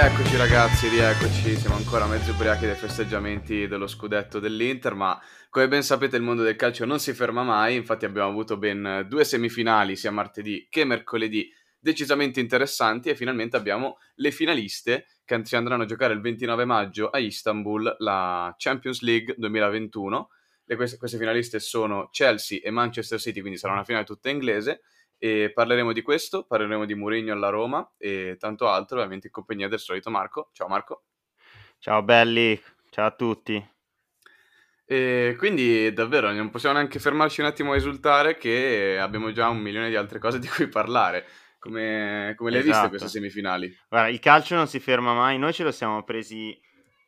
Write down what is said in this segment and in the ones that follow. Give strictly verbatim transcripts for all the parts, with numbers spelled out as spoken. Rieccoci ragazzi, rieccoci, siamo ancora mezzo ubriachi dai festeggiamenti dello scudetto dell'Inter, ma come ben sapete il mondo del calcio non si ferma mai, infatti abbiamo avuto ben due semifinali sia martedì che mercoledì decisamente interessanti e finalmente abbiamo le finaliste che si andranno a giocare il ventinove maggio a Istanbul la Champions League duemilaventuno. Le, queste, queste finaliste sono Chelsea e Manchester City, quindi sarà una finale tutta inglese. E parleremo di questo, parleremo di Mourinho alla Roma e tanto altro, ovviamente in compagnia del solito Marco. Ciao Marco. Ciao belli, ciao a tutti. E quindi davvero non possiamo neanche fermarci un attimo a esultare che abbiamo già un milione di altre cose di cui parlare. Come, come le esatto. Hai viste queste semifinali? Guarda, il calcio non si ferma mai, noi ce lo siamo presi,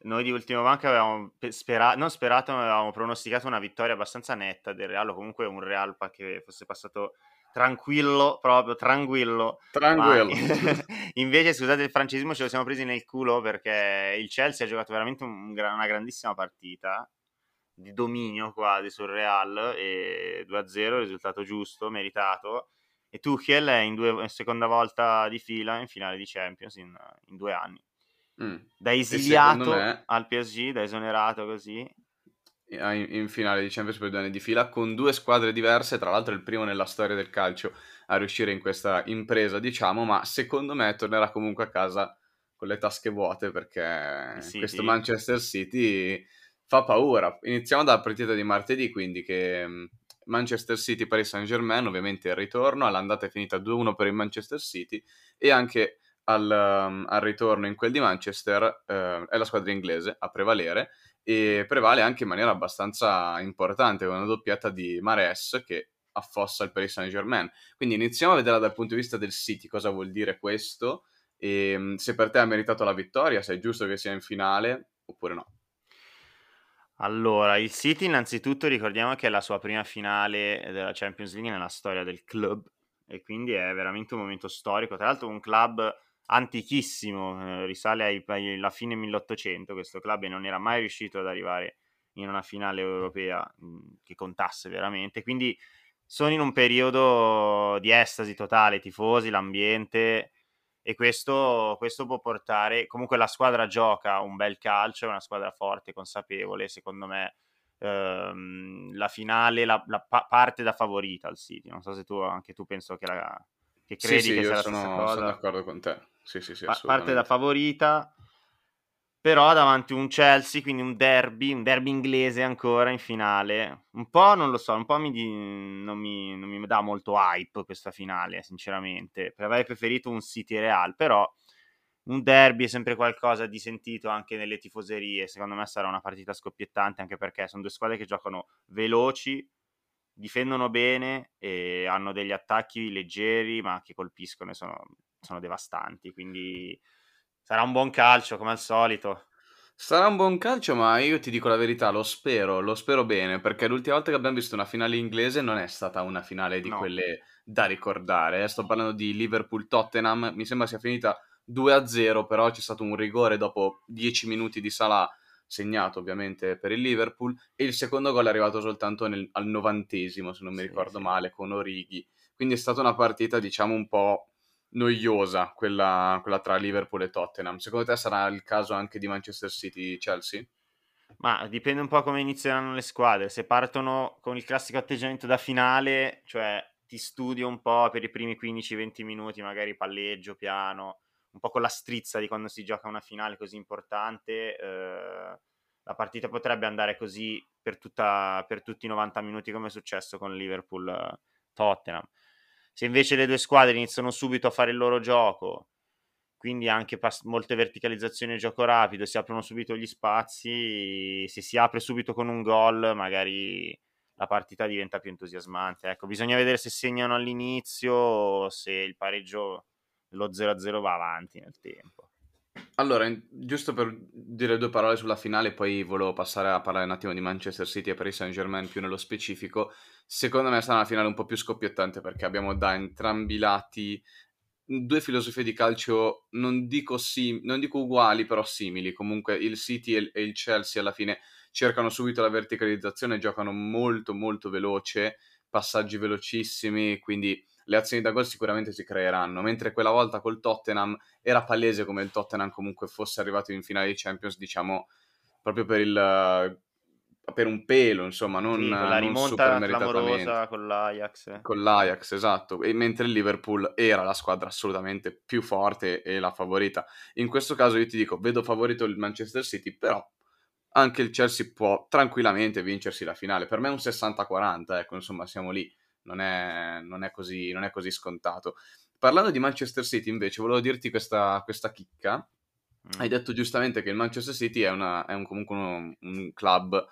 noi di Ultimo Banca avevamo sperato, non sperato, ma avevamo pronosticato una vittoria abbastanza netta del Real, o comunque un Real che fosse passato... Tranquillo, proprio, tranquillo. Tranquillo. Invece, scusate il francesismo, ce lo siamo presi nel culo perché il Chelsea ha giocato veramente un, una grandissima partita di dominio quasi sul Real e due a zero, risultato giusto, meritato. E Tuchel è in due, seconda volta di fila in finale di Champions in, in due anni. Mm. Da esiliato me... al P S G, da esonerato così... in finale di Champions per due anni di fila con due squadre diverse, tra l'altro il primo nella storia del calcio a riuscire in questa impresa, diciamo, ma secondo me tornerà comunque a casa con le tasche vuote perché sì, questo sì. Manchester City fa paura. Iniziamo dalla partita di martedì, quindi, che Manchester City Paris Saint-Germain, ovviamente il ritorno, all'andata è finita due a uno per il Manchester City e anche al, al ritorno in quel di Manchester eh, è la squadra inglese a prevalere e prevale anche in maniera abbastanza importante con una doppietta di Mahrez che affossa il Paris Saint-Germain. Quindi iniziamo a vederla dal punto di vista del City, cosa vuol dire questo e se per te ha meritato la vittoria, se è giusto che sia in finale oppure no. Allora, il City innanzitutto ricordiamo che è la sua prima finale della Champions League nella storia del club e quindi è veramente un momento storico, tra l'altro un club antichissimo, eh, risale ai, ai, alla fine milleottocento questo club e non era mai riuscito ad arrivare in una finale europea mh, che contasse veramente, quindi sono in un periodo di estasi totale, tifosi, l'ambiente e questo, questo può portare, comunque la squadra gioca un bel calcio, è una squadra forte, consapevole, secondo me ehm, la finale la, la pa- parte da favorita al City, non so se tu anche tu penso che la... Che credi sì, sì, che sia la stessa cosa? Sono d'accordo con te. Sì, sì, sì, parte da favorita, però davanti un Chelsea, quindi un derby, un derby inglese ancora in finale. Un po' non lo so, un po' mi di... non, mi, non mi dà molto hype questa finale, sinceramente. Avrei preferito un City Real, però un derby è sempre qualcosa di sentito anche nelle tifoserie. Secondo me sarà una partita scoppiettante, anche perché sono due squadre che giocano veloci, difendono bene e hanno degli attacchi leggeri ma che colpiscono e sono, sono devastanti, quindi sarà un buon calcio come al solito. Sarà un buon calcio, ma io ti dico la verità, lo spero, lo spero bene, perché l'ultima volta che abbiamo visto una finale inglese non è stata una finale di no. quelle da ricordare, sto parlando di Liverpool-Tottenham, mi sembra sia finita due a zero, però c'è stato un rigore dopo dieci minuti di Salah segnato ovviamente per il Liverpool e il secondo gol è arrivato soltanto nel, al novantesimo se non mi sì, ricordo sì. male con Origi, quindi è stata una partita diciamo un po' noiosa quella, quella tra Liverpool e Tottenham. Secondo te sarà il caso anche di Manchester City-Chelsea? Ma dipende un po' come inizieranno le squadre, se partono con il classico atteggiamento da finale, cioè ti studio un po' per i primi quindici venti minuti magari palleggio piano un po' con la strizza di quando si gioca una finale così importante, eh, la partita potrebbe andare così per, tutta, per tutti i novanta minuti come è successo con Liverpool-Tottenham. Se invece le due squadre iniziano subito a fare il loro gioco, quindi anche pas- molte verticalizzazioni e gioco rapido, si aprono subito gli spazi, se si apre subito con un gol magari la partita diventa più entusiasmante. Ecco, bisogna vedere se segnano all'inizio o se il pareggio... lo zero a zero va avanti nel tempo. Allora, in, giusto per dire due parole sulla finale, poi volevo passare a parlare un attimo di Manchester City e Paris Saint-Germain più nello specifico. Secondo me sarà una finale un po' più scoppiettante perché abbiamo da entrambi i lati due filosofie di calcio, non dico, sim- non dico uguali, però simili. Comunque il City e il, e il Chelsea alla fine cercano subito la verticalizzazione, giocano molto molto veloce, passaggi velocissimi, quindi le azioni da gol sicuramente si creeranno, mentre quella volta col Tottenham era palese come il Tottenham comunque fosse arrivato in finale di Champions, diciamo, proprio per il... per un pelo, insomma, non, sì, la rimonta non clamorosa con l'Ajax eh. con l'Ajax, esatto, e mentre il Liverpool era la squadra assolutamente più forte e la favorita. In questo caso io ti dico, vedo favorito il Manchester City, però anche il Chelsea può tranquillamente vincersi la finale, per me è un sessanta quaranta, ecco, insomma, siamo lì, non è, non è, così, non è così scontato. Parlando di Manchester City invece, volevo dirti questa, questa chicca. mm. Hai detto giustamente che il Manchester City è, una, è un, comunque un, un club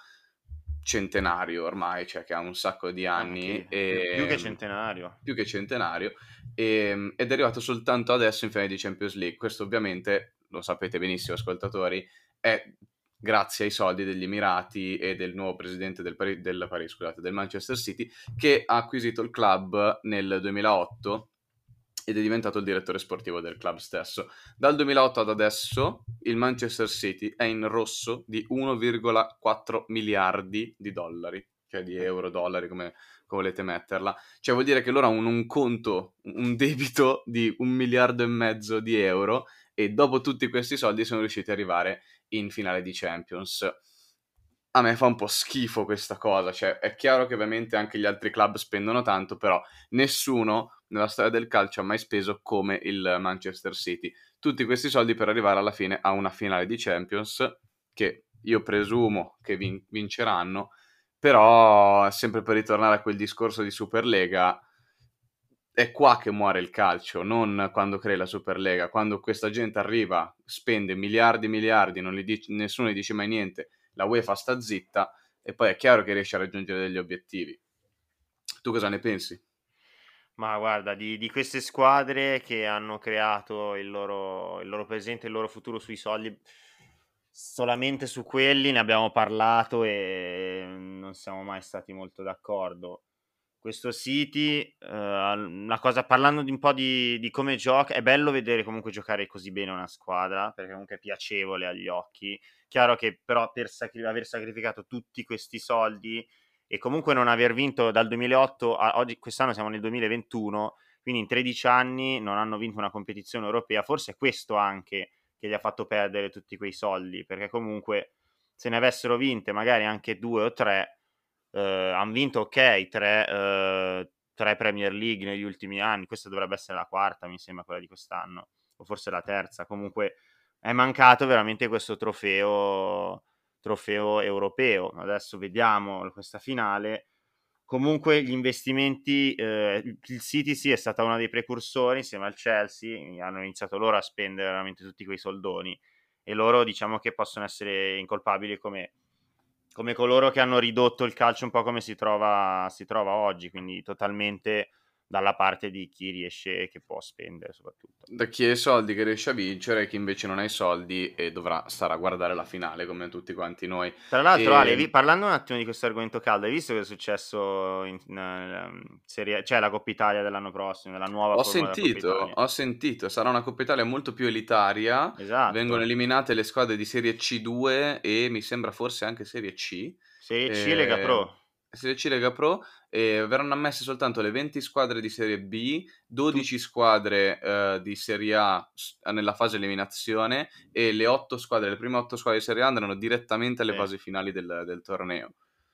centenario ormai, cioè che ha un sacco di anni, okay. e, più che centenario più che centenario e, ed è arrivato soltanto adesso in finale di Champions League. Questo ovviamente lo sapete benissimo, ascoltatori, è grazie ai soldi degli Emirati e del nuovo presidente del, Pari, del, Pari, scusate, del Manchester City, che ha acquisito il club nel duemilaotto ed è diventato il direttore sportivo del club stesso. Dal duemilaotto ad adesso il Manchester City è in rosso di uno virgola quattro miliardi di dollari, cioè di euro, dollari, come, come volete metterla. Cioè vuol dire che loro hanno un, un conto, un debito di un miliardo e mezzo di euro, e dopo tutti questi soldi sono riusciti ad arrivare in finale di Champions. A me fa un po' schifo questa cosa, cioè è chiaro che ovviamente anche gli altri club spendono tanto, però nessuno nella storia del calcio ha mai speso come il Manchester City. Tutti questi soldi per arrivare alla fine a una finale di Champions, che io presumo che vin- vinceranno, però sempre per ritornare a quel discorso di Superlega, è qua che muore il calcio, non quando crei la Superlega. Quando questa gente arriva, spende miliardi e miliardi, non li dice, nessuno gli dice mai niente, la UEFA sta zitta, e poi è chiaro che riesce a raggiungere degli obiettivi. Tu cosa ne pensi? Ma guarda, di, di queste squadre che hanno creato il loro, il loro presente e il loro futuro sui soldi, solamente su quelli ne abbiamo parlato e non siamo mai stati molto d'accordo. Questo City, eh, la cosa, parlando di un po' di, di come gioca, è bello vedere comunque giocare così bene una squadra, perché comunque è piacevole agli occhi. Chiaro che però per sacri- aver sacrificato tutti questi soldi e comunque non aver vinto dal duemilaotto a oggi, quest'anno siamo nel duemilaventuno, quindi in tredici anni non hanno vinto una competizione europea, forse è questo anche che gli ha fatto perdere tutti quei soldi, perché comunque se ne avessero vinte magari anche due o tre, Uh, hanno vinto ok tre, uh, tre Premier League negli ultimi anni, questa dovrebbe essere la quarta, mi sembra, quella di quest'anno, o forse la terza. Comunque è mancato veramente questo trofeo trofeo europeo. Adesso vediamo questa finale. Comunque gli investimenti, uh, il City sì è stata una dei precursori insieme al Chelsea, hanno iniziato loro a spendere veramente tutti quei soldoni, e loro diciamo che possono essere incolpabili come come coloro che hanno ridotto il calcio un po' come si trova, si trova oggi, quindi totalmente dalla parte di chi riesce e che può spendere, soprattutto da chi ha i soldi che riesce a vincere, e chi invece non ha i soldi e dovrà stare a guardare la finale come tutti quanti noi. Tra l'altro e... Ale, parlando un attimo di questo argomento caldo, hai visto che è successo in, in, in serie, cioè la Coppa Italia dell'anno prossimo, la nuova ho sentito, ho sentito, sarà una Coppa Italia molto più elitaria, esatto. Vengono eliminate le squadre di Serie C due e mi sembra forse anche Serie C Serie C e... Lega Pro Serie C Lega Pro, e verranno ammesse soltanto le venti squadre di Serie B, dodici Tut- squadre eh, di Serie A nella fase eliminazione, e le otto squadre, le prime otto squadre di Serie A andranno direttamente alle eh. fasi finali del, del torneo.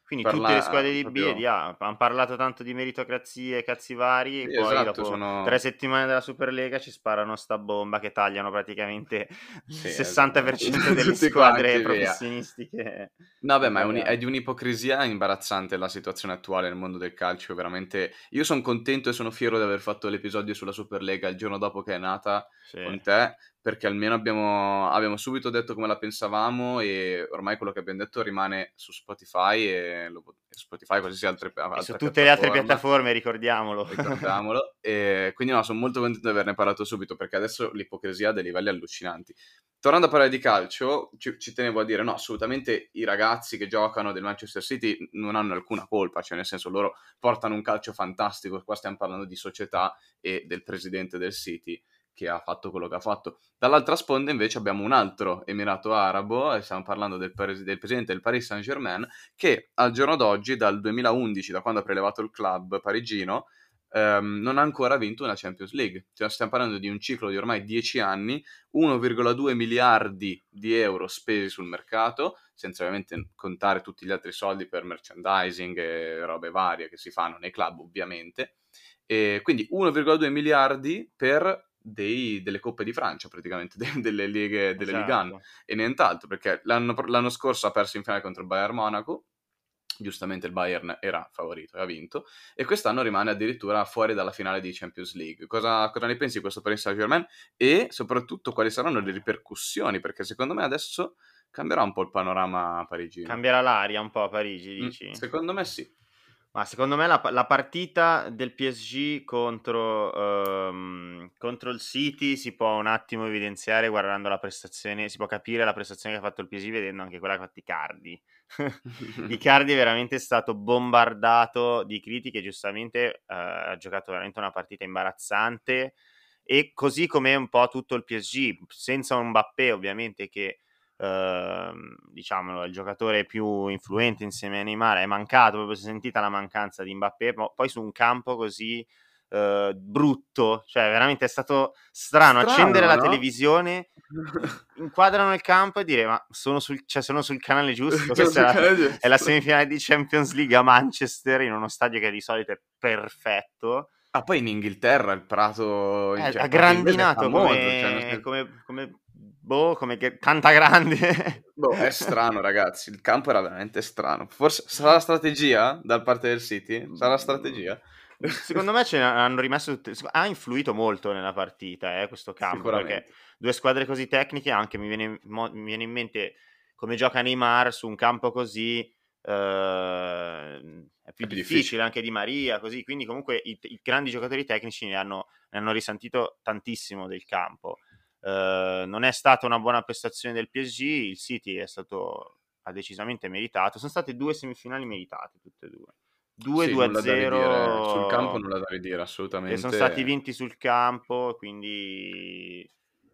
Quindi Parla- tutte le squadre di proprio... B e di A. Hanno parlato tanto di meritocrazie e cazzi vari, e sì, poi esatto, dopo sono... tre settimane della Superlega ci sparano sta bomba che tagliano praticamente sì, il sessanta per cento esatto. delle squadre professionistiche. No beh, ma è, un, è di un'ipocrisia imbarazzante la situazione attuale nel mondo del calcio, veramente. Io sono contento e sono fiero di aver fatto l'episodio sulla Superlega il giorno dopo che è nata sì. con te, perché almeno abbiamo, abbiamo subito detto come la pensavamo, e ormai quello che abbiamo detto rimane su Spotify e lo, Spotify qualsiasi altre, altre e su tutte le altre piattaforme, ricordiamolo. ricordiamolo. E quindi no, sono molto contento di averne parlato subito, perché adesso l'ipocrisia ha dei livelli allucinanti. Tornando a parlare di calcio, ci, ci tenevo a dire, no, assolutamente i ragazzi che giocano del Manchester City non hanno alcuna colpa, cioè nel senso loro portano un calcio fantastico, qua stiamo parlando di società e del presidente del City, che ha fatto quello che ha fatto. Dall'altra sponda invece abbiamo un altro Emirato Arabo, e stiamo parlando del, pres- del presidente del Paris Saint-Germain, che al giorno d'oggi, dal duemilaundici, da quando ha prelevato il club parigino, ehm, non ha ancora vinto una Champions League. Cioè, stiamo parlando di un ciclo di ormai dieci anni, uno virgola due miliardi di euro spesi sul mercato, senza ovviamente contare tutti gli altri soldi per merchandising e robe varie che si fanno nei club, ovviamente. E quindi uno virgola due miliardi per dei, delle coppe di Francia, praticamente, de, delle lighe, delle esatto. Ligue uno e nient'altro, perché l'anno, l'anno scorso ha perso in finale contro il Bayern Monaco. Giustamente il Bayern era favorito e ha vinto, e quest'anno rimane addirittura fuori dalla finale di Champions League. Cosa, cosa ne pensi di questo Paris Saint-Germain e soprattutto quali saranno le ripercussioni? Perché secondo me adesso cambierà un po' il panorama parigino. Cambierà l'aria un po' a Parigi, dici? Mm, secondo me sì. Ma secondo me la, la partita del P S G contro, um, contro il City si può un attimo evidenziare guardando la prestazione, si può capire la prestazione che ha fatto il P S G vedendo anche quella che ha fatto Icardi. Icardi è veramente stato bombardato di critiche, giustamente uh, ha giocato veramente una partita imbarazzante, e così come un po' tutto il P S G, senza un Mbappé ovviamente che... Uh, diciamolo, il giocatore più influente insieme a Neymar, è mancato, proprio si è sentita la mancanza di Mbappé, ma poi su un campo così uh, brutto, cioè veramente è stato strano, strano accendere no? la televisione, inquadrano il campo e dire ma sono sul, cioè, sono sul canale giusto, questa è, la, è la semifinale di Champions League a Manchester in uno stadio che di solito è perfetto. Ah, poi in Inghilterra il prato eh, cioè, grandinato famoso, come, cioè, come, come boh, come che tanta grande. Boh, è strano, ragazzi. Il campo era veramente strano. Forse sarà strategia da parte del City? Sarà strategia? Secondo me ce l'hanno rimesso tutte... Ha influito molto nella partita eh, questo campo, perché due squadre così tecniche, anche mi viene, mi viene in mente come gioca Neymar su un campo così... Uh, è più, è più difficile, difficile anche di Maria così, quindi comunque i, i grandi giocatori tecnici ne hanno, ne hanno risentito tantissimo del campo. Uh, non è stata una buona prestazione del P S G, il City è stato, ha decisamente meritato, sono state due semifinali meritate tutte e due, due a zero sì, sul campo non la da ridire assolutamente, e sono stati vinti sul campo, quindi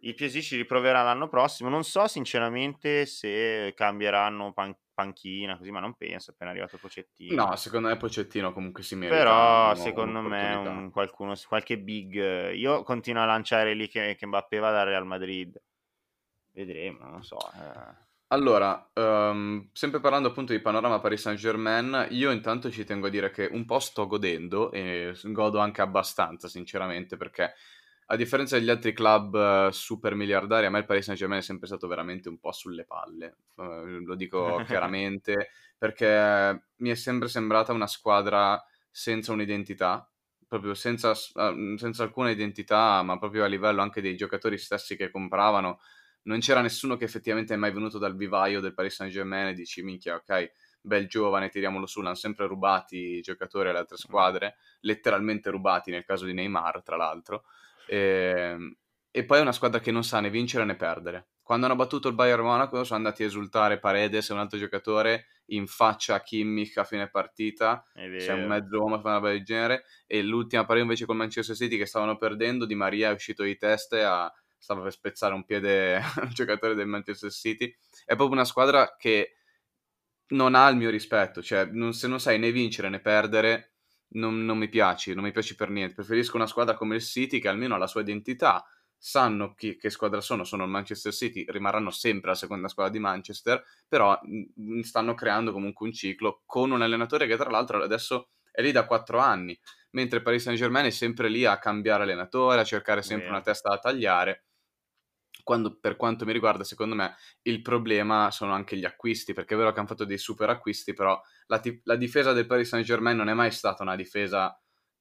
il P S G ci riproverà l'anno prossimo. Non so sinceramente se cambieranno pan- panchina così, ma non penso, appena arrivato Pochettino. No, secondo me Pochettino comunque si merita. Però secondo me un qualcuno, qualche big, io continuo a lanciare lì che, che Mbappé va dal Real Madrid. Vedremo, non so. Eh. Allora, um, sempre parlando appunto di panorama Paris Saint-Germain, io intanto ci tengo a dire che un po' sto godendo e godo anche abbastanza sinceramente, perché a differenza degli altri club super miliardari, a me il Paris Saint-Germain è sempre stato veramente un po' sulle palle, uh, lo dico chiaramente, perché mi è sempre sembrata una squadra senza un'identità, proprio senza, uh, senza alcuna identità, ma proprio a livello anche dei giocatori stessi che compravano, non c'era nessuno che effettivamente è mai venuto dal vivaio del Paris Saint-Germain e dici minchia, ok, bel giovane, tiriamolo su. L'hanno sempre rubati i giocatori alle altre squadre, letteralmente rubati nel caso di Neymar, tra l'altro. E, e poi è una squadra che non sa né vincere né perdere. Quando hanno battuto il Bayern Monaco sono andati a esultare Paredes e un altro giocatore in faccia a Kimmich a fine partita, c'è un mezzo uomo che fa una roba del genere, e l'ultima partita invece con Manchester City che stavano perdendo, Di Maria è uscito di testa e ha, stava per spezzare un piede a un giocatore del Manchester City. È proprio una squadra che non ha il mio rispetto, cioè non, se non sai né vincere né perdere Non, non mi piace, non mi piace per niente. Preferisco una squadra come il City che almeno ha la sua identità, sanno chi, che squadra sono, sono il Manchester City, rimarranno sempre la seconda squadra di Manchester, però stanno creando comunque un ciclo con un allenatore che tra l'altro adesso è lì da quattro anni, mentre Paris Saint-Germain è sempre lì a cambiare allenatore, a cercare sempre yeah. una testa da tagliare. Quando, per quanto mi riguarda, secondo me il problema sono anche gli acquisti, perché è vero che hanno fatto dei super acquisti, però la, t- la difesa del Paris Saint-Germain non è mai stata una difesa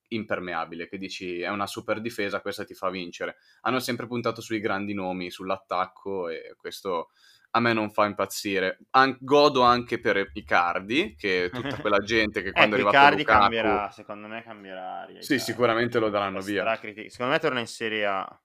impermeabile, che dici è una super difesa, questa ti fa vincere. Hanno sempre puntato sui grandi nomi, sull'attacco, e questo a me non fa impazzire. An- godo anche per Icardi, che tutta quella gente che quando eh, arriva Icardi Lukaku, cambierà, secondo me cambierà aria, sì, sicuramente lo daranno lo via criti- secondo me torna in Serie A.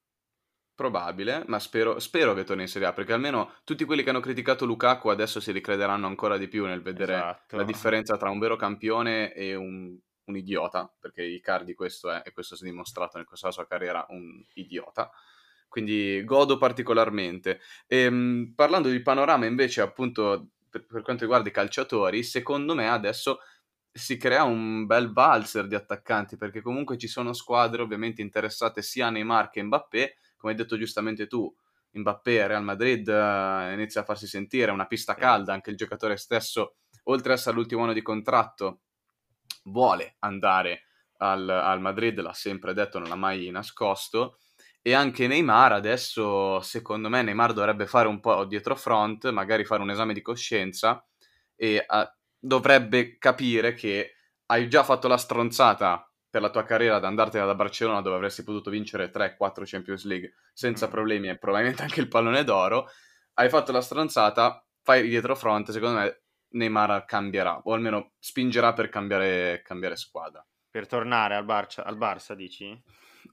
Probabile, ma spero, spero che torni in Serie A, perché almeno tutti quelli che hanno criticato Lukaku adesso si ricrederanno ancora di più nel vedere esatto. la differenza tra un vero campione e un, un idiota, perché Icardi questo è, e questo si è dimostrato nel corso della sua carriera, un idiota. Quindi godo particolarmente. E, parlando di panorama invece appunto per, per quanto riguarda i calciatori, secondo me adesso si crea un bel valzer di attaccanti, perché comunque ci sono squadre ovviamente interessate sia a Neymar che Mbappé, come hai detto giustamente tu. Mbappé, Real Madrid, uh, inizia a farsi sentire, è una pista calda, anche il giocatore stesso, oltre a essere l'ultimo anno di contratto, vuole andare al, al Madrid, l'ha sempre detto, non l'ha mai nascosto, e anche Neymar adesso, secondo me, Neymar dovrebbe fare un po' dietro front, magari fare un esame di coscienza, e uh, dovrebbe capire che hai già fatto la stronzata per la tua carriera ad andartene da Barcellona, dove avresti potuto vincere tre quattro Champions League senza problemi e probabilmente anche il pallone d'oro. Hai fatto la stronzata, fai dietro fronte, secondo me Neymar cambierà, o almeno spingerà per cambiare, cambiare squadra. Per tornare al, Barca, al Barça, dici?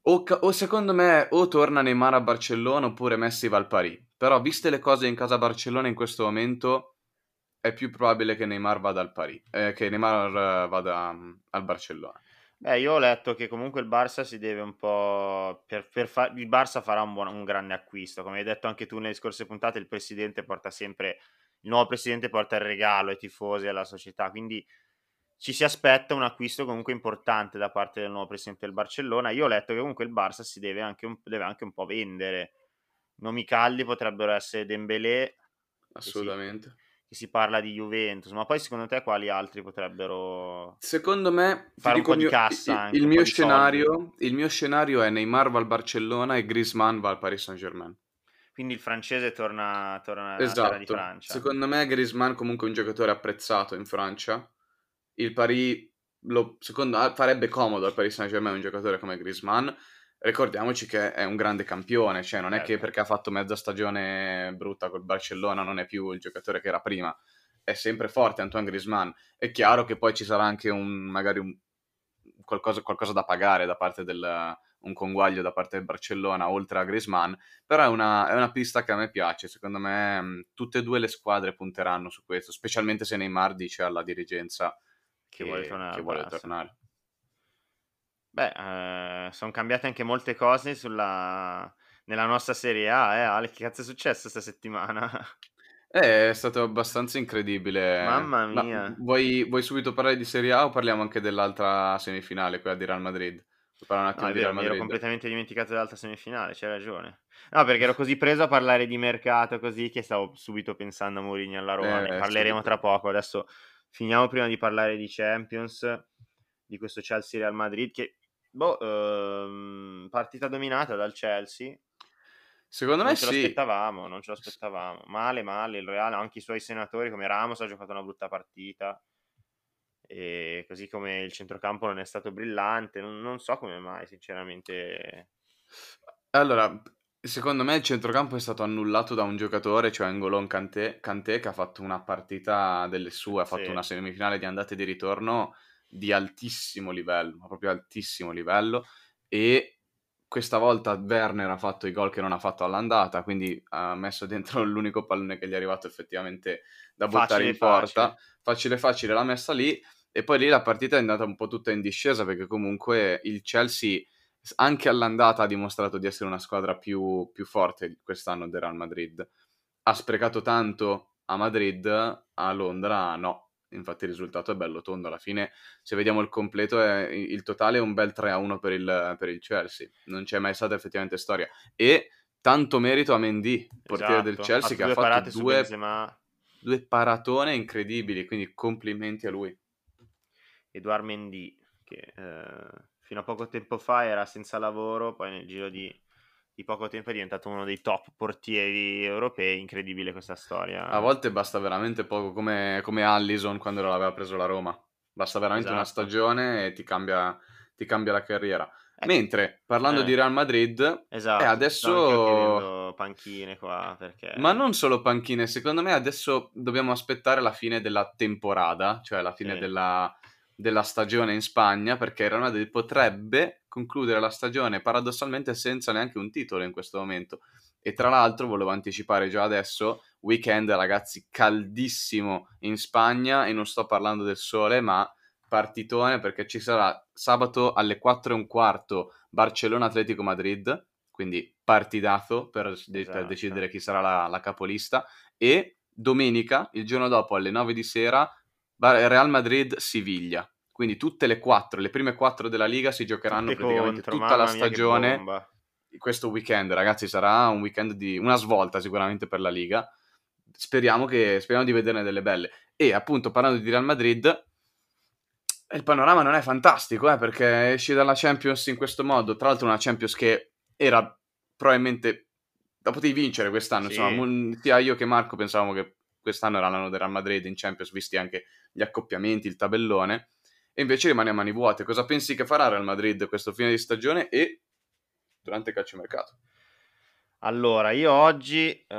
O, o secondo me o torna Neymar a Barcellona oppure Messi va al Paris. Però viste le cose in casa Barcellona in questo momento è più probabile che Neymar vada al Paris, eh, che Neymar vada um, al Barcellona. Beh, io ho letto che comunque il Barça si deve un po'... Per, per fa... Il Barça farà un, buon, un grande acquisto. Come hai detto anche tu nelle scorse puntate, il presidente porta sempre... Il nuovo presidente porta il regalo ai tifosi e alla società. Quindi ci si aspetta un acquisto comunque importante da parte del nuovo presidente del Barcellona. Io ho letto che comunque il Barça si deve anche un, deve anche un po' vendere. Nomi caldi potrebbero essere Dembélé. Assolutamente. Che si... si parla di Juventus, ma poi secondo te quali altri potrebbero, secondo me, fare un po' di cassa? Anche il mio scenario il mio scenario è Neymar va al Barcellona e Griezmann va al Paris Saint-Germain, quindi il francese torna, torna esatto. alla terra di Francia. Secondo me Griezmann comunque è un giocatore apprezzato in Francia, il Paris lo secondo farebbe comodo al Paris Saint-Germain un giocatore come Griezmann. Ricordiamoci che è un grande campione, cioè non è che perché ha fatto mezza stagione brutta col Barcellona non è più il giocatore che era prima, è sempre forte Antoine Griezmann. È chiaro che poi ci sarà anche un magari un qualcosa, qualcosa da pagare da parte del un conguaglio da parte del Barcellona oltre a Griezmann, però è una, è una pista che a me piace. Secondo me tutte e due le squadre punteranno su questo, specialmente se Neymar dice alla dirigenza che, che vuole tornare. Che vuole tornare. Beh, eh, sono cambiate anche molte cose sulla... nella nostra Serie A, eh, Ale, che cazzo è successo sta settimana? Eh, è stato abbastanza incredibile. Mamma mia. Ma, vuoi, vuoi subito parlare di Serie A o parliamo anche dell'altra semifinale, quella di Real Madrid? Vuoi parlare un attimo no, di Real Madrid? Mi ero completamente dimenticato dell'altra semifinale, c'hai ragione. No, perché ero così preso a parlare di mercato così che stavo subito pensando a Mourinho alla Roma, eh, ne parleremo sì. tra poco. Adesso finiamo prima di parlare di Champions, di questo Chelsea-Real Madrid che... Boh, ehm, partita dominata dal Chelsea. Secondo me sì. Non ce l'aspettavamo, non ce l'aspettavamo. Male, male, il Real, anche i suoi senatori come Ramos ha giocato una brutta partita. E così come il centrocampo non è stato brillante, non, non so come mai, sinceramente. Allora, secondo me il centrocampo è stato annullato da un giocatore, cioè N'Golo Kanté, Kanté che ha fatto una partita delle sue, ha fatto sì. una semifinale di andata e di ritorno di altissimo livello, ma proprio altissimo livello, e questa volta Werner ha fatto i gol che non ha fatto all'andata, quindi ha messo dentro l'unico pallone che gli è arrivato effettivamente da buttare facile, in porta, facile. facile facile l'ha messa lì, e poi lì la partita è andata un po' tutta in discesa, perché comunque il Chelsea anche all'andata ha dimostrato di essere una squadra più, più forte quest'anno del Real Madrid, ha sprecato tanto a Madrid, a Londra no. Infatti il risultato è bello tondo, alla fine se vediamo il completo, è, il totale è un bel tre a uno per il, per il Chelsea, non c'è mai stata effettivamente storia, e tanto merito a Mendy, portiere esatto. del Chelsea, che ha fatto due, due paratone incredibili, quindi complimenti a lui. Eduard Mendy, che eh, fino a poco tempo fa era senza lavoro, poi nel giro di... di poco tempo è diventato uno dei top portieri europei, incredibile questa storia. A volte basta veramente poco, come, come Alisson quando l'aveva preso la Roma, basta veramente esatto. una stagione e ti cambia, ti cambia la carriera. Eh, Mentre, parlando eh. di Real Madrid, esatto, eh, adesso... panchine qua, perché... Ma non solo panchine, secondo me adesso dobbiamo aspettare la fine della temporada, cioè la fine sì. della, della stagione in Spagna, perché il Real Madrid potrebbe... concludere la stagione paradossalmente senza neanche un titolo in questo momento. E tra l'altro volevo anticipare già adesso, weekend ragazzi caldissimo in Spagna, e non sto parlando del sole ma partitone, perché ci sarà sabato alle quattro e un quarto Barcellona Atletico Madrid, quindi partidazo per, de- esatto. per decidere chi sarà la, la capolista, e domenica il giorno dopo alle nove di sera Real Madrid Siviglia, Quindi tutte le quattro, le prime quattro della Liga si giocheranno tutte praticamente contro, tutta la stagione. Questo weekend, ragazzi, sarà un weekend di una svolta sicuramente per la Liga. Speriamo che speriamo di vederne delle belle. E appunto, parlando di Real Madrid, il panorama non è fantastico, eh, perché esci dalla Champions in questo modo. Tra l'altro una Champions che era probabilmente la potevi vincere quest'anno, sì. Insomma, sia io che Marco pensavamo che quest'anno era l'anno del Real Madrid in Champions, visti anche gli accoppiamenti, il tabellone, e invece rimane a mani vuote. Cosa pensi che farà Real Madrid questo fine di stagione e durante il calciomercato? Allora, io oggi eh,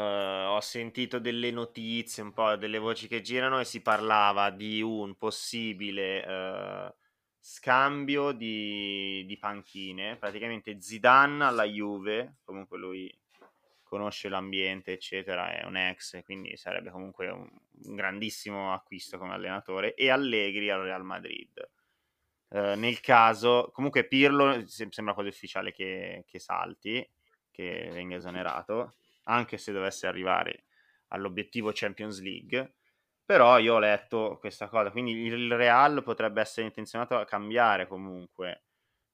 ho sentito delle notizie, un po' delle voci che girano, e si parlava di un possibile eh, scambio di, di panchine, praticamente Zidane alla Juve, comunque lui conosce l'ambiente, eccetera, è un ex, quindi sarebbe comunque un, un grandissimo acquisto come allenatore, e Allegri al Real Madrid. Eh, nel caso, comunque Pirlo, sembra quasi ufficiale che, che salti, che venga esonerato, anche se dovesse arrivare all'obiettivo Champions League, però io ho letto questa cosa, quindi il Real potrebbe essere intenzionato a cambiare comunque,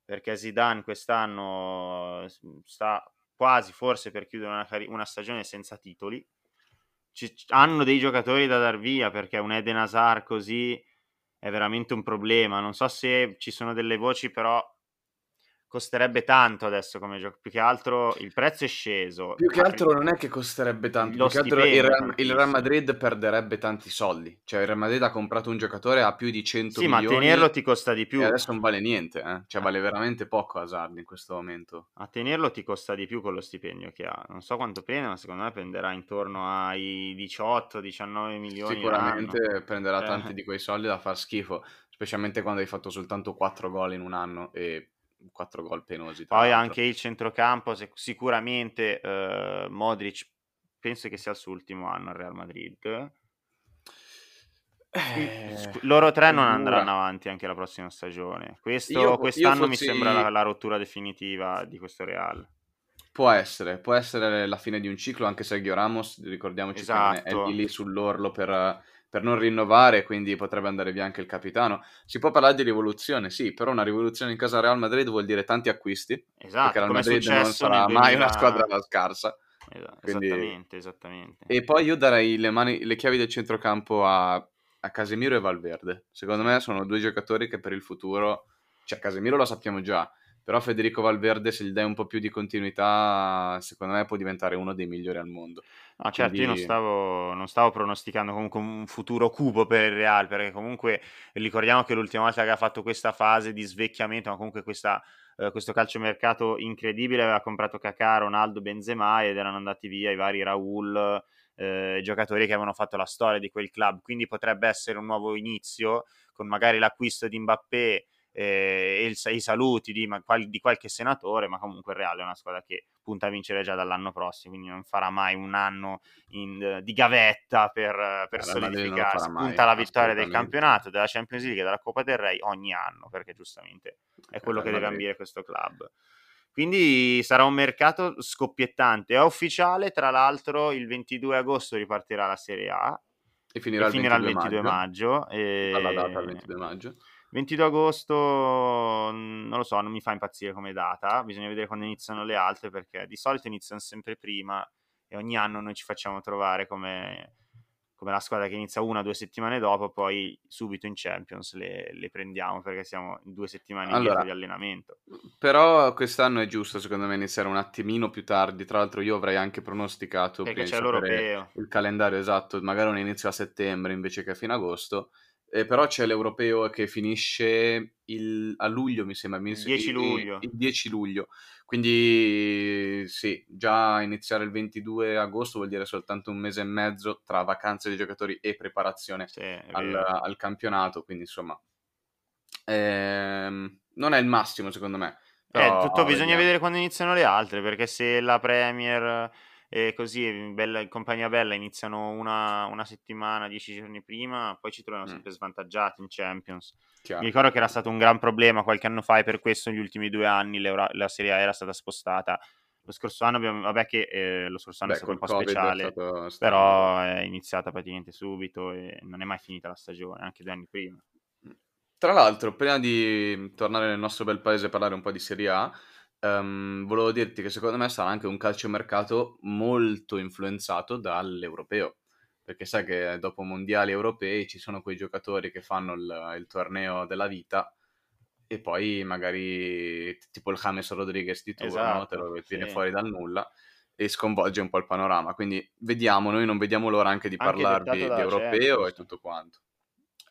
perché Zidane quest'anno sta quasi forse per chiudere una, car- una stagione senza titoli. Ci- hanno dei giocatori da dar via, perché un Eden Hazard così è veramente un problema, non so se ci sono delle voci, però costerebbe tanto adesso come gioco, più che altro il prezzo è sceso. Più che altro non è che costerebbe tanto, più che altro il Real, il Real Madrid perderebbe tanti soldi, cioè il Real Madrid ha comprato un giocatore a più di cento sì, milioni. Sì, ma tenerlo ti costa di più. E adesso non vale niente, eh? Cioè vale veramente poco Hazard in questo momento. A tenerlo ti costa di più con lo stipendio che ha, non so quanto prende, ma secondo me prenderà intorno ai diciotto diciannove milioni. Sicuramente l'anno. Prenderà eh. tanti di quei soldi da far schifo, specialmente quando hai fatto soltanto quattro gol in un anno e quattro gol penosi. Poi l'altro, anche il centrocampo, sicuramente eh, Modric penso che sia il suo ultimo anno al Real Madrid. Eh, Loro tre non andranno avanti anche la prossima stagione. Questo, io, quest'anno io fossi... mi sembra la, la rottura definitiva di questo Real. Può essere, può essere la fine di un ciclo, anche Sergio Ramos, ricordiamoci, esatto, che è lì sull'orlo per... per non rinnovare, quindi potrebbe andare via anche il capitano. Si può parlare di rivoluzione, sì, però una rivoluzione in casa Real Madrid vuol dire tanti acquisti, esatto, perché Real Madrid non sarà duemila... mai una squadra scarsa. Esatto, quindi... Esattamente, esattamente. E poi io darei le, mani, le chiavi del centrocampo a, a Casemiro e Valverde. Secondo me sono due giocatori che per il futuro, cioè Casemiro lo sappiamo già, però Federico Valverde, se gli dai un po' più di continuità, secondo me può diventare uno dei migliori al mondo. Ah, certo, quindi... io non stavo, non stavo pronosticando comunque un futuro cupo per il Real, perché comunque ricordiamo che l'ultima volta che ha fatto questa fase di svecchiamento, ma comunque questa, eh, questo calciomercato incredibile, aveva comprato Kakà, Ronaldo, Benzema, ed erano andati via i vari Raul, eh, giocatori che avevano fatto la storia di quel club, quindi potrebbe essere un nuovo inizio, con magari l'acquisto di Mbappé e il, i saluti di, di qualche senatore, ma comunque il Real è una squadra che punta a vincere già dall'anno prossimo, quindi non farà mai un anno in, di gavetta per, per solidificarsi, punta alla vittoria del campionato, della Champions League e della Coppa del Re ogni anno, perché giustamente è quello che deve ambire questo club. Quindi sarà un mercato scoppiettante, è ufficiale tra l'altro il ventidue agosto ripartirà la Serie A e finirà, e finirà il ventidue maggio, maggio e... alla data del ventidue maggio. Ventidue agosto non lo so, non mi fa impazzire come data, bisogna vedere quando iniziano le altre, perché di solito iniziano sempre prima e ogni anno noi ci facciamo trovare come, come la squadra che inizia una o due settimane dopo, poi subito in Champions le, le prendiamo perché siamo due settimane allora, dietro di allenamento. Però quest'anno è giusto secondo me iniziare un attimino più tardi, tra l'altro io avrei anche pronosticato perché penso, c'è l'Europeo, per il calendario esatto, magari un inizio a settembre invece che a fine agosto. Eh, però c'è l'Europeo che finisce il, a luglio, mi sembra, il dieci luglio. Il, il dieci luglio, quindi sì, già iniziare il ventidue agosto vuol dire soltanto un mese e mezzo tra vacanze dei giocatori e preparazione sì, al, al campionato, quindi insomma ehm, non è il massimo secondo me. Però, eh, tutto oh, bisogna vediamo. vedere quando iniziano le altre, perché se la Premier... E così in, bella, in compagnia bella iniziano una, una settimana, dieci giorni prima, poi ci troviamo sempre mm. svantaggiati in Champions. Chiaro. Mi ricordo che era stato un gran problema qualche anno fa e per questo negli ultimi due anni la Serie A era stata spostata. Lo scorso anno abbiamo, vabbè che eh, lo scorso anno Beh, è stato un po' COVID speciale, è stato... però è iniziata praticamente subito e non è mai finita la stagione, anche due anni prima. Tra l'altro, prima di tornare nel nostro bel paese e parlare un po' di Serie A, ehm, volevo dirti che secondo me sarà anche un calciomercato molto influenzato dall'europeo, perché sai che dopo mondiali europei ci sono quei giocatori che fanno il, il torneo della vita e poi magari t- tipo il James Rodriguez di turno, no? Te Esatto, lo tiene sì. fuori dal nulla e sconvolge un po' il panorama. Quindi vediamo, noi non vediamo l'ora anche di Anche parlarvi dettato di dalla europeo e Champions, tutto quanto.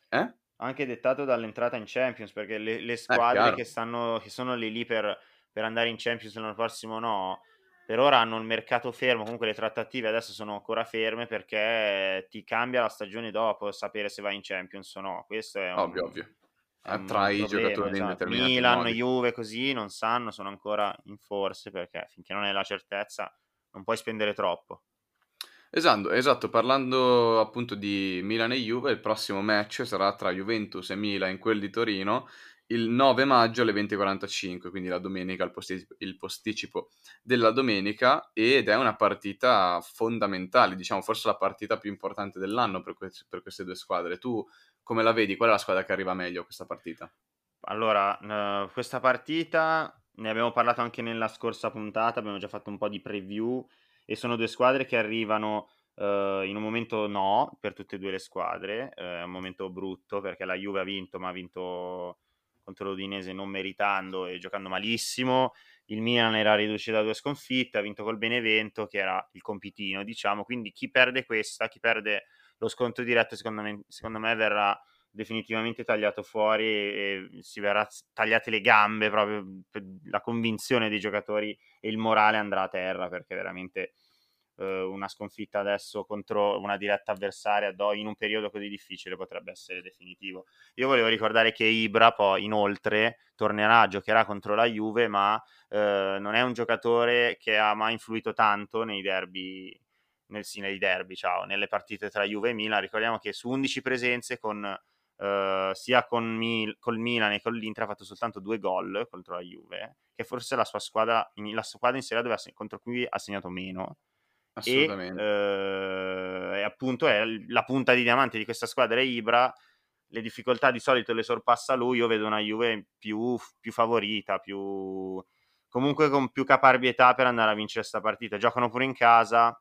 Eh? anche dettato dall'entrata in Champions, perché le, le Eh, squadre chiaro. che stanno, che sono lì lì per, per andare in Champions l'anno prossimo no, per ora hanno il mercato fermo, comunque le trattative adesso sono ancora ferme perché ti cambia la stagione dopo sapere se vai in Champions o no, questo è un, Ovvio, ovvio. è un Attrae i problema, giocatori in esatto. determinati Milan, modi. Juve così non sanno, sono ancora in forse perché finché non hai la certezza non puoi spendere troppo. Esatto, esatto, parlando appunto di Milan e Juve, il prossimo match sarà tra Juventus e Milan in quel di Torino il nove maggio alle venti e quarantacinque, quindi la domenica, il posticipo, il posticipo della domenica, ed è una partita fondamentale, diciamo forse la partita più importante dell'anno per, que- per queste due squadre. Tu come la vedi? Qual è la squadra che arriva meglio a questa partita? Allora, eh, questa partita ne abbiamo parlato anche nella scorsa puntata, abbiamo già fatto un po' di preview e sono due squadre che arrivano eh, in un momento no per tutte e due le squadre, eh, un momento brutto perché la Juve ha vinto ma ha vinto contro l'Udinese non meritando e giocando malissimo, il Milan era riduce da due sconfitte, ha vinto col Benevento che era il compitino diciamo, quindi chi perde questa, chi perde lo scontro diretto secondo me, secondo me verrà definitivamente tagliato fuori e, e si verrà tagliate le gambe, proprio la convinzione dei giocatori e il morale andrà a terra perché veramente eh, una sconfitta adesso contro una diretta avversaria do, in un periodo così difficile potrebbe essere definitivo. Io volevo ricordare che Ibra poi inoltre tornerà, giocherà contro la Juve ma eh, non è un giocatore che ha mai influito tanto nei derby nel, sì, nei derby, ciao, nelle partite tra Juve e Milan. Ricordiamo che su undici presenze con Uh, sia con Mil- col Milan e con l'Inter ha fatto soltanto due gol contro la Juve, che forse la sua squadra in, la squadra in Serie A dove ha, contro cui ha segnato meno, assolutamente, e, uh, e appunto è la punta di diamante di questa squadra è Ibra, le difficoltà di solito le sorpassa lui. Io vedo una Juve più, più favorita, più comunque con più caparbietà per andare a vincere questa partita, giocano pure in casa.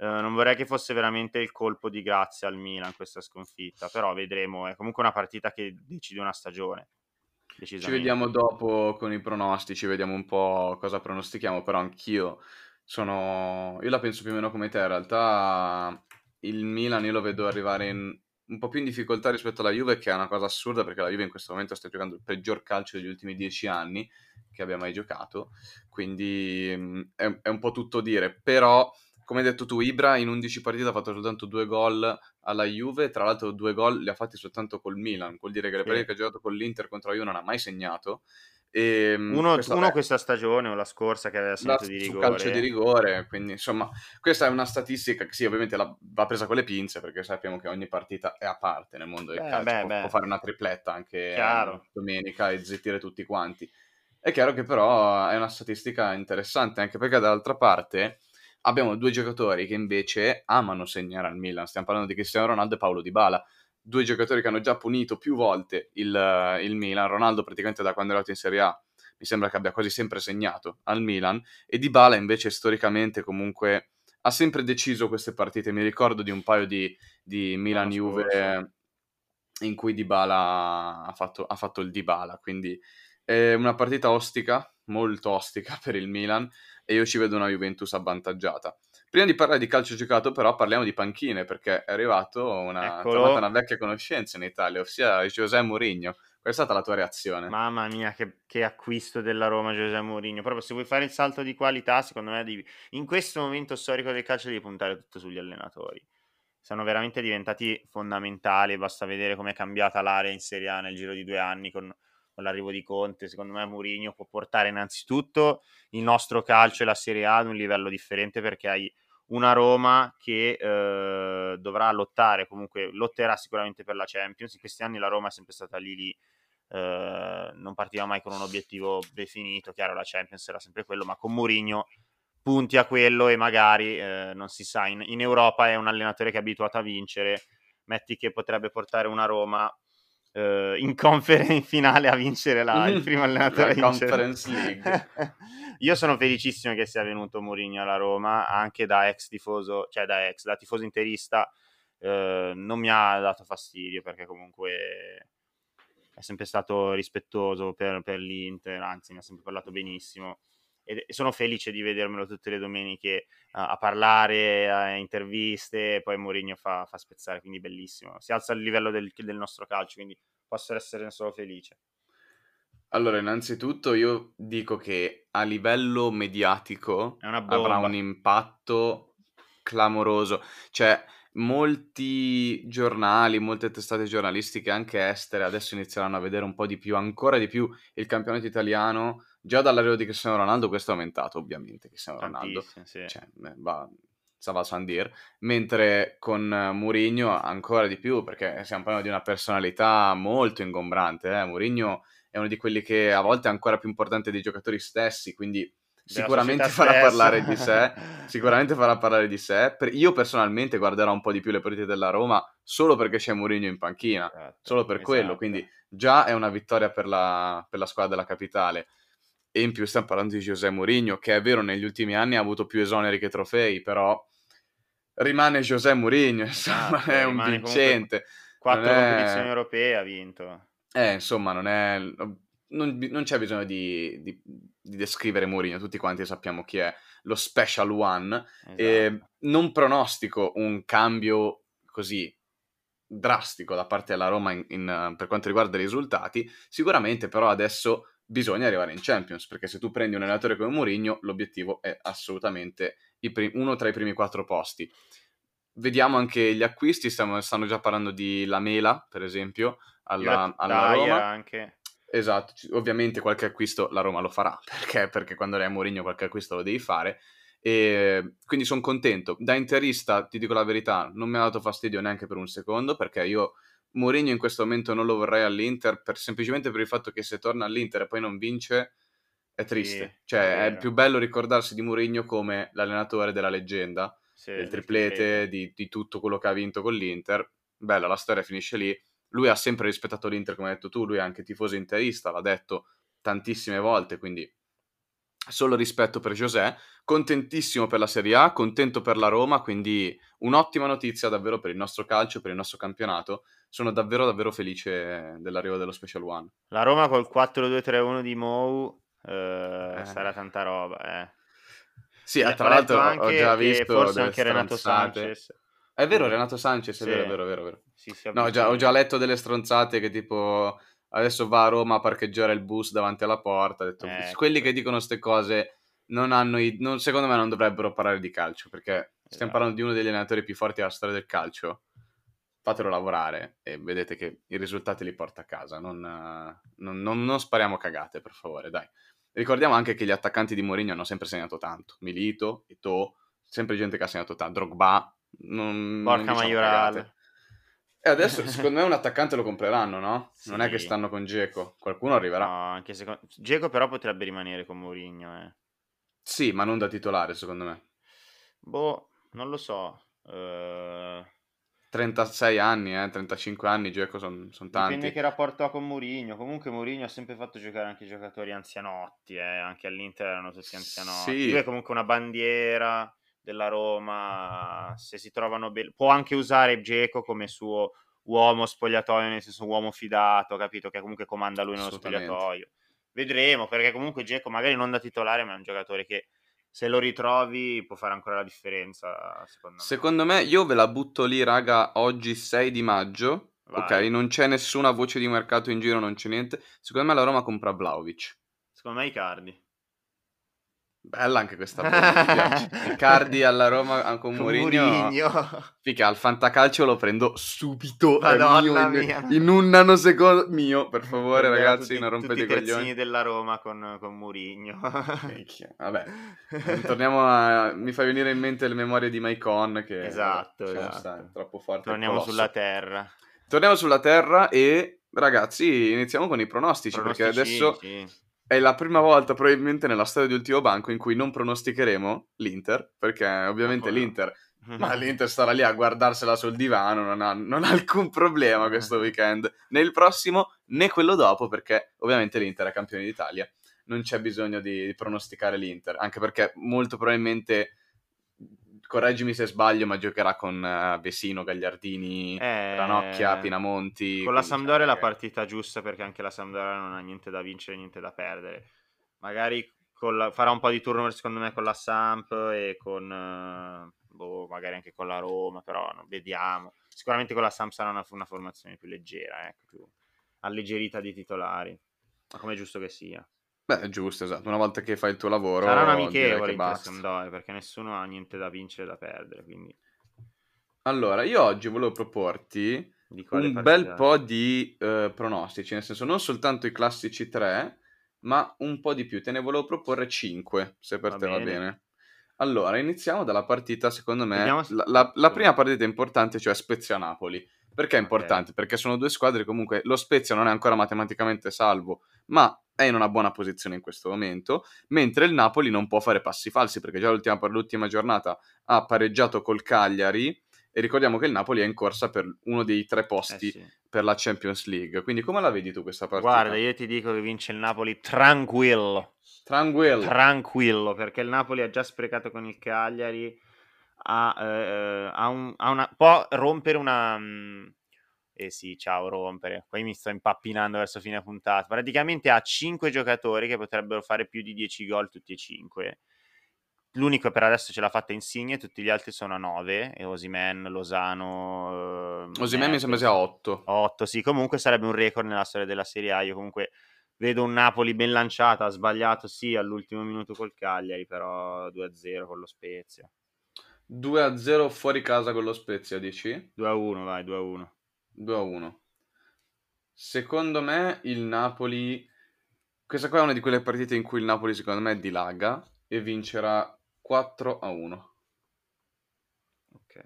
Uh, non vorrei che fosse veramente il colpo di grazia al Milan questa sconfitta, però vedremo, è comunque una partita che decide una stagione. Ci vediamo dopo con i pronostici, vediamo un po' cosa pronostichiamo, però anch'io sono io la penso più o meno come te, in realtà il Milan io lo vedo arrivare in... un po' più in difficoltà rispetto alla Juve, che è una cosa assurda perché la Juve in questo momento sta giocando il peggior calcio degli ultimi dieci anni che abbia mai giocato, quindi mh, è, è un po' tutto dire, però come hai detto tu, Ibra in undici partite ha fatto soltanto due gol alla Juve, tra l'altro due gol li ha fatti soltanto col Milan, vuol dire che le sì. partite che ha giocato con l'Inter contro la Juve non ha mai segnato. E, uno questa, uno beh, questa stagione o la scorsa che aveva segnato di rigore. Calcio di rigore, quindi insomma questa è una statistica che sì, ovviamente la, va presa con le pinze perché sappiamo che ogni partita è a parte nel mondo del beh, calcio, beh, può, beh. può fare una tripletta anche eh, domenica e zittire tutti quanti. È chiaro che però è una statistica interessante anche perché dall'altra parte abbiamo due giocatori che invece amano segnare al Milan, stiamo parlando di Cristiano Ronaldo e Paolo Dybala, due giocatori che hanno già punito più volte il, il Milan. Ronaldo praticamente da quando è arrivato in Serie A mi sembra che abbia quasi sempre segnato al Milan, e Dybala invece storicamente comunque ha sempre deciso queste partite, mi ricordo di un paio di, di Milan-Juve in cui Dybala ha fatto, ha fatto il Dybala, quindi è una partita ostica, molto ostica per il Milan, e io ci vedo una Juventus avvantaggiata. Prima di parlare di calcio giocato però parliamo di panchine, perché è arrivato una, una vecchia conoscenza in Italia, ossia José Mourinho. Qual è stata la tua reazione? Mamma mia, che, che acquisto della Roma José Mourinho. Proprio se vuoi fare il salto di qualità, secondo me devi, in questo momento storico del calcio devi puntare tutto sugli allenatori. Sono veramente diventati fondamentali, basta vedere com'è cambiata l'area in Serie A nel giro di due anni con... con l'arrivo di Conte. Secondo me Mourinho può portare innanzitutto il nostro calcio e la Serie A ad un livello differente, perché hai una Roma che eh, dovrà lottare, comunque lotterà sicuramente per la Champions. In questi anni la Roma è sempre stata lì lì, eh, non partiva mai con un obiettivo definito, chiaro la Champions era sempre quello, ma con Mourinho punti a quello e magari, eh, non si sa, in, in Europa è un allenatore che è abituato a vincere, metti che potrebbe portare una Roma eh, in conference in finale a vincere la, mm-hmm. il primo allenatore la Conference League. Io sono felicissimo che sia venuto Mourinho alla Roma, anche da ex tifoso, cioè da ex, da tifoso interista, eh, non mi ha dato fastidio, perché comunque è sempre stato rispettoso per, per l'Inter, anzi mi ha sempre parlato benissimo. E sono felice di vedermelo tutte le domeniche a, a parlare, a interviste, poi Mourinho fa, fa spezzare, quindi bellissimo. Si alza il livello del, del nostro calcio, quindi posso essere solo felice. Allora, innanzitutto io dico che a livello mediatico avrà un impatto clamoroso. Cioè, molti giornali, molte testate giornalistiche, anche estere, adesso inizieranno a vedere un po' di più, ancora di più, il campionato italiano. Già dall'arrivo di Cristiano Ronaldo questo è aumentato, ovviamente, Cristiano Ronaldo. Sì. Cioè, va, ça va sans dire. Mentre con Mourinho ancora di più, perché stiamo parlando di una personalità molto ingombrante. Eh? Mourinho è uno di quelli che a volte è ancora più importante dei giocatori stessi, quindi sicuramente farà stessa. parlare di sé. Sicuramente farà parlare di sé. Io personalmente guarderò un po' di più le partite della Roma solo perché c'è Mourinho in panchina, esatto, solo per esatto. quello. Quindi già è una vittoria per la, per la squadra della capitale. E in più stiamo parlando di José Mourinho, che è vero, negli ultimi anni ha avuto più esoneri che trofei, però rimane José Mourinho, insomma, esatto, è un vincente. Quattro è... competizioni europee ha vinto. Eh, insomma, non è... Non, non c'è bisogno di, di, di descrivere Mourinho, tutti quanti sappiamo chi è, lo special one. Esatto. E non pronostico un cambio così drastico da parte della Roma in, in, per quanto riguarda i risultati, sicuramente però adesso... bisogna arrivare in Champions, perché se tu prendi un allenatore come Mourinho, l'obiettivo è assolutamente i prim- uno tra i primi quattro posti. Vediamo anche gli acquisti, stiamo, stanno già parlando di Lamela, per esempio, alla, alla Roma. Anche. Esatto, ovviamente qualche acquisto la Roma lo farà, perché, perché quando lei è Mourinho qualche acquisto lo devi fare, e quindi sono contento. Da interista, ti dico la verità, non mi ha dato fastidio neanche per un secondo, perché io... Mourinho in questo momento non lo vorrei all'Inter, per, semplicemente per il fatto che se torna all'Inter e poi non vince è triste, sì, cioè è, è più bello ricordarsi di Mourinho come l'allenatore della leggenda, sì, del triplete, di, di tutto quello che ha vinto con l'Inter. Bella, la storia finisce lì. Lui ha sempre rispettato l'Inter, come hai detto tu, lui è anche tifoso interista, l'ha detto tantissime volte, quindi solo rispetto per José. Contentissimo per la Serie A, contento per la Roma, quindi un'ottima notizia davvero per il nostro calcio, per il nostro campionato. Sono davvero davvero felice dell'arrivo dello Special One. La Roma col quattro due tre uno di Mou eh, eh. sarà tanta roba, eh. Sì, eh, tra l'altro ho già visto forse anche stronzate. Renato Sanchez. È vero, Renato Sanchez, sì. è vero, è vero, è vero. Sì, sì, no, già, ho già letto delle stronzate che tipo adesso va a Roma a parcheggiare il bus davanti alla porta, ha detto, eh, quelli ecco. che dicono ste cose non hanno i... non, secondo me non dovrebbero parlare di calcio, perché stiamo esatto. parlando di uno degli allenatori più forti della storia del calcio. Fatelo lavorare e vedete che i risultati li porta a casa. Non, non, non, non spariamo cagate, per favore, dai. Ricordiamo anche che gli attaccanti di Mourinho hanno sempre segnato tanto. Milito, Eto'o, sempre gente che ha segnato tanto. Drogba, non, porca non diciamo cagate. E adesso, secondo me, un attaccante lo compreranno, no? Sì. Non è che stanno con Džeko. Qualcuno arriverà. No, anche secondo... Džeko però potrebbe rimanere con Mourinho, eh. Sì, ma non da titolare, secondo me. Boh, non lo so. Ehm... Uh... trentasei anni, eh, trentacinque anni, Džeko sono son tanti. Dipende che rapporto ha con Mourinho. Comunque Mourinho ha sempre fatto giocare anche i giocatori anzianotti, eh. Anche all'Inter erano tutti anzianotti. Sì. Lui è comunque una bandiera della Roma, se si trovano be- può anche usare Džeko come suo uomo spogliatoio, nel senso uomo fidato, capito? Che comunque comanda lui nello spogliatoio. Vedremo, perché comunque Džeko magari non da titolare, ma è un giocatore che se lo ritrovi può fare ancora la differenza, secondo me. Secondo me, io ve la butto lì, raga, oggi sei di maggio, vai. Ok, non c'è nessuna voce di mercato in giro, non c'è niente. Secondo me la Roma compra Vlahovic. Secondo me Icardi. Bella anche questa, mi Icardi alla Roma con Mourinho. Fica, al fantacalcio lo prendo subito. Madonna mio, mia. In, in un nanosecondo. Mio, per favore, Vabbè, ragazzi, tutti, non rompete i coglioni. Tutti i terzini della Roma con, con Mourinho. Vabbè, torniamo a... Mi fa venire in mente le memorie di Maicon, che esatto, cioè, esatto. Sta, troppo forte. Torniamo sulla terra. Torniamo sulla terra e, ragazzi, iniziamo con i pronostici, perché adesso... Sì. È la prima volta probabilmente nella storia di Ultimo Banco in cui non pronosticheremo l'Inter, perché ovviamente oh, l'Inter Ma l'Inter starà lì a guardarsela sul divano, non ha, non ha alcun problema questo weekend, né il prossimo né quello dopo, perché ovviamente l'Inter è campione d'Italia, non c'è bisogno di, di pronosticare l'Inter, anche perché molto probabilmente, correggimi se sbaglio, ma giocherà con uh, Vecino, Gagliardini, eh, Ranocchia, Pinamonti. Con la Sampdoria è la partita giusta, perché anche la Sampdoria non ha niente da vincere, niente da perdere, magari con la, farà un po' di turno secondo me con la Samp e con... Uh... Boh, magari anche con la Roma, però no, vediamo. Sicuramente con la Samp sarà una, una formazione più leggera, ecco, più alleggerita di titolari, ma come è giusto che sia. Beh, è giusto, esatto. Una volta che fai il tuo lavoro, sarà un amichevole in Sampdoria, perché nessuno ha niente da vincere e da perdere, quindi. Allora, io oggi volevo proporti un partita? bel po' di eh, pronostici, nel senso non soltanto i classici tre, ma un po' di più. Te ne volevo proporre cinque, se per va te bene. va bene. Allora, iniziamo dalla partita, secondo me, se... la, la, la prima partita importante, cioè Spezia-Napoli. Perché è importante? Okay. Perché sono due squadre, comunque lo Spezia non è ancora matematicamente salvo, ma è in una buona posizione in questo momento, mentre il Napoli non può fare passi falsi, perché già l'ultima, per l'ultima giornata ha pareggiato col Cagliari, e ricordiamo che il Napoli è in corsa per uno dei tre posti eh sì. per la Champions League. Quindi come la vedi tu questa partita? Guarda, io ti dico che vince il Napoli tranquillo. Tranquillo. Tranquillo, perché il Napoli ha già sprecato con il Cagliari, ha, eh, ha, un, ha una... può rompere una... Eh sì, ciao, rompere. Poi mi sto impappinando verso fine puntata. Praticamente ha cinque giocatori che potrebbero fare più di dieci gol tutti e cinque. L'unico per adesso ce l'ha fatta Insigne, tutti gli altri sono a nove, e Osimhen, Lozano... Eh, Osimhen mi sembra sia a otto. otto, sì. Comunque sarebbe un record nella storia della Serie A. Io comunque... vedo un Napoli ben lanciata, ha sbagliato sì all'ultimo minuto col Cagliari, però due a zero con lo Spezia. due a zero fuori casa con lo Spezia, dici? due a uno, vai, due a uno. due a uno. Secondo me il Napoli... Questa qua è una di quelle partite in cui il Napoli secondo me dilaga e vincerà quattro a uno. Ok.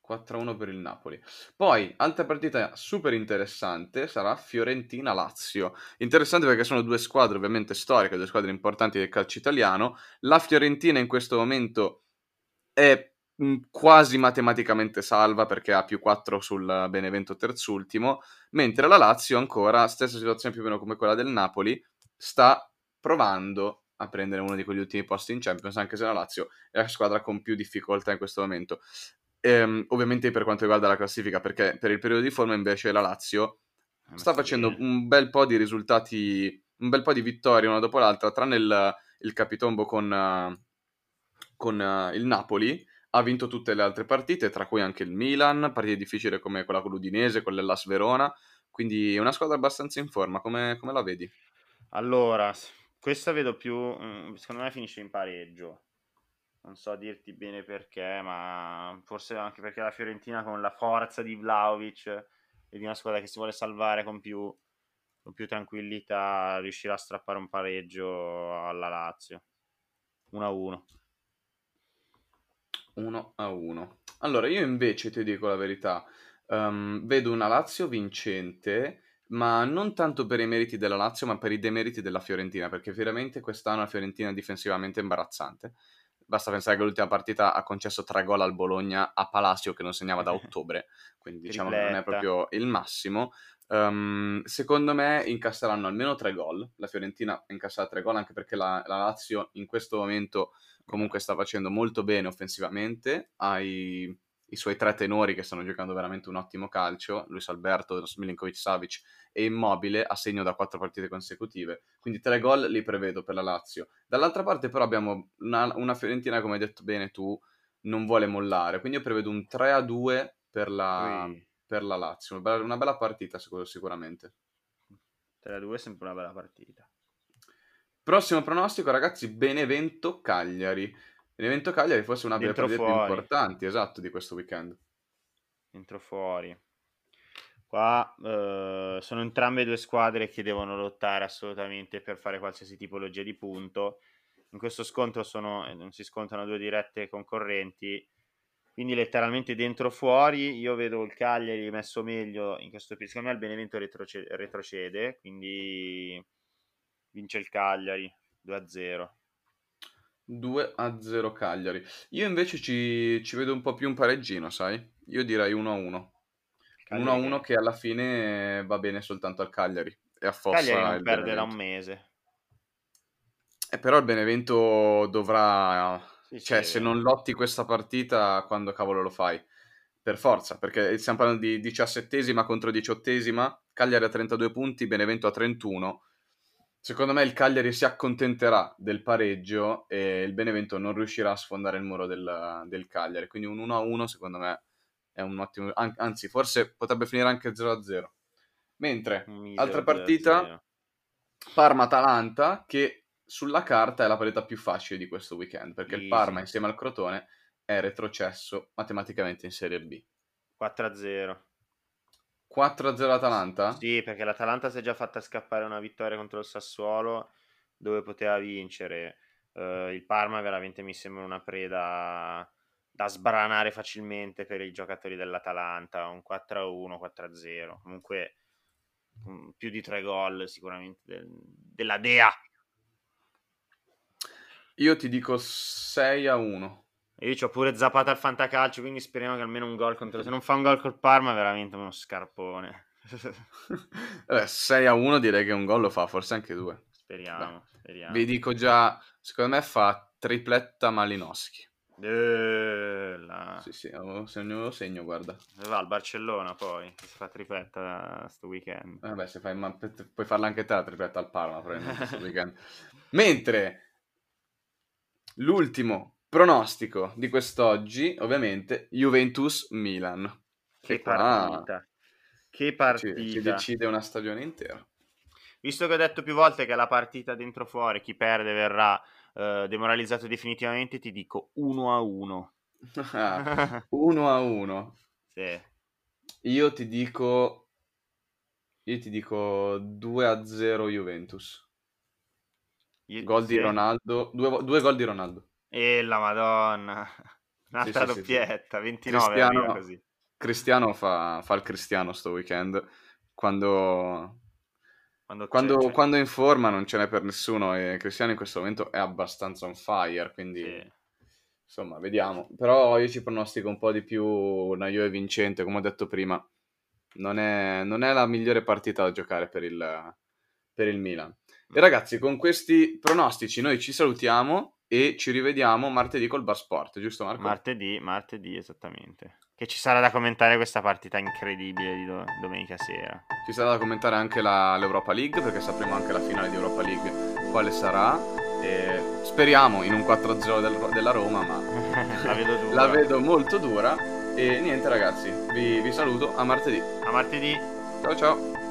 quattro a uno per il Napoli. Poi, altra partita super interessante sarà Fiorentina-Lazio. Interessante perché sono due squadre ovviamente storiche, due squadre importanti del calcio italiano. La Fiorentina in questo momento è quasi matematicamente salva perché ha più quattro sul Benevento terzultimo, mentre la Lazio ancora, stessa situazione più o meno come quella del Napoli, sta provando a prendere uno di quegli ultimi posti in Champions, anche se la Lazio è la squadra con più difficoltà in questo momento. Ehm, ovviamente per quanto riguarda la classifica, perché per il periodo di forma invece la Lazio sta facendo un bel po' di risultati, un bel po' di vittorie una dopo l'altra, tranne il, il capitombo con, con uh, il Napoli, ha vinto tutte le altre partite, tra cui anche il Milan, partite difficili come quella con l'Udinese, con l'Hellas Verona, quindi è una squadra abbastanza in forma. Come, come la vedi? Allora, questa vedo più, secondo me finisce in pareggio. Non so dirti bene perché, ma forse anche perché la Fiorentina con la forza di Vlahovic e di una squadra che si vuole salvare con più, con più tranquillità riuscirà a strappare un pareggio alla Lazio. uno a uno. Allora, io invece ti dico la verità, um, vedo una Lazio vincente, ma non tanto per i meriti della Lazio, ma per i demeriti della Fiorentina, perché veramente quest'anno la Fiorentina è difensivamente imbarazzante. Basta pensare che l'ultima partita ha concesso tre gol al Bologna a Palacio, che non segnava da ottobre, quindi diciamo che non è proprio il massimo. Um, secondo me incasseranno almeno tre gol, la Fiorentina incasserà tre gol, anche perché la, la Lazio in questo momento comunque sta facendo molto bene offensivamente, ha i, i suoi tre tenori che stanno giocando veramente un ottimo calcio, Luis Alberto, Milinkovic-Savic e Immobile, a segno da quattro partite consecutive, quindi tre gol li prevedo per la Lazio. Dall'altra parte però abbiamo una, una Fiorentina, come hai detto bene tu, non vuole mollare, quindi io prevedo un tre a due per la, per la Lazio, una bella partita sicuramente. tre a due è sempre una bella partita. Prossimo pronostico ragazzi, Benevento-Cagliari. Benevento Cagliari forse una delle partite più importanti, esatto, di questo weekend. Dentro fuori. Qua eh, sono entrambe due squadre che devono lottare assolutamente per fare qualsiasi tipologia di punto. In questo scontro sono, non si scontrano due dirette concorrenti, quindi letteralmente dentro fuori. Io vedo il Cagliari messo meglio in questo periodo, secondo me il Benevento retrocede, retrocede, quindi vince il Cagliari due a zero. due a zero Cagliari. Io invece ci, ci vedo un po' più un pareggino, sai? Io direi uno a uno. Cagliari uno a uno che alla fine va bene soltanto al Cagliari e affossa Cagliari non il perderà Benevento. Un mese. Eh, però il Benevento dovrà... Sì, cioè, sì, se non lotti questa partita, quando cavolo lo fai? Per forza, perché stiamo parlando di diciassettesima contro diciottesima, Cagliari a trentadue punti, Benevento a trentuno. Secondo me il Cagliari si accontenterà del pareggio e il Benevento non riuscirà a sfondare il muro del, del Cagliari. Quindi un uno a uno secondo me è un ottimo... An- anzi, forse potrebbe finire anche zero a zero. Mentre, Mille altra partita, Parma-Atalanta, che sulla carta è la partita più facile di questo weekend, perché Easy. Il Parma insieme al Crotone è retrocesso matematicamente in Serie B. quattro a zero. quattro a zero Atalanta? Sì, perché l'Atalanta si è già fatta scappare una vittoria contro il Sassuolo dove poteva vincere. Uh, il Parma veramente mi sembra una preda da sbranare facilmente per i giocatori dell'Atalanta. Un quattro a uno, quattro a zero. Comunque un, più di tre gol sicuramente del, della Dea. Io ti dico sei a uno. Io c'ho pure Zapata al fantacalcio, quindi speriamo che almeno un gol contro... Se non fa un gol col Parma è veramente uno scarpone. Vabbè, sei a uno direi che un gol lo fa, forse anche due. Speriamo, no. speriamo. Vi dico già, secondo me fa tripletta Malinowski. Eh, la... Sì, sì, lo segno, segno, guarda. Va al Barcellona poi, si fa tripletta sto weekend. Vabbè, se fai, ma puoi farla anche te la tripletta al Parma probabilmente sto weekend. Mentre l'ultimo... pronostico di quest'oggi, ovviamente, Juventus-Milan. Che partita! Che partita! Ci, ci decide una stagione intera. Visto che ho detto più volte che la partita dentro fuori, chi perde verrà eh, demoralizzato definitivamente, ti dico uno a uno. uno a uno. Sì. Io ti dico... Io ti dico due a zero Juventus. Io... Gol di sì. Ronaldo. Due, due gol di Ronaldo. E la Madonna, un'altra sì, sì, doppietta, sì, sì. ventinove Cristiano, arriva così. Cristiano fa, fa il Cristiano sto weekend, quando, quando, c'è, quando, c'è. quando in forma non ce n'è per nessuno e Cristiano in questo momento è abbastanza on fire, quindi sì. Insomma vediamo. Però io ci pronostico un po' di più una Juve vincente, come ho detto prima, non è, non è la migliore partita da giocare per il, per il Milan. E ragazzi, con questi pronostici noi ci salutiamo. E ci rivediamo martedì col Bar Sport, giusto Marco? Martedì, martedì esattamente. Che ci sarà da commentare questa partita incredibile di do- domenica sera. Ci sarà da commentare anche la- l'Europa League, perché sapremo anche la finale di Europa League quale sarà. E speriamo in un quattro a zero del- della Roma, ma la, vedo dura. la vedo molto dura. E niente ragazzi, vi, vi saluto, a martedì. A martedì. Ciao ciao.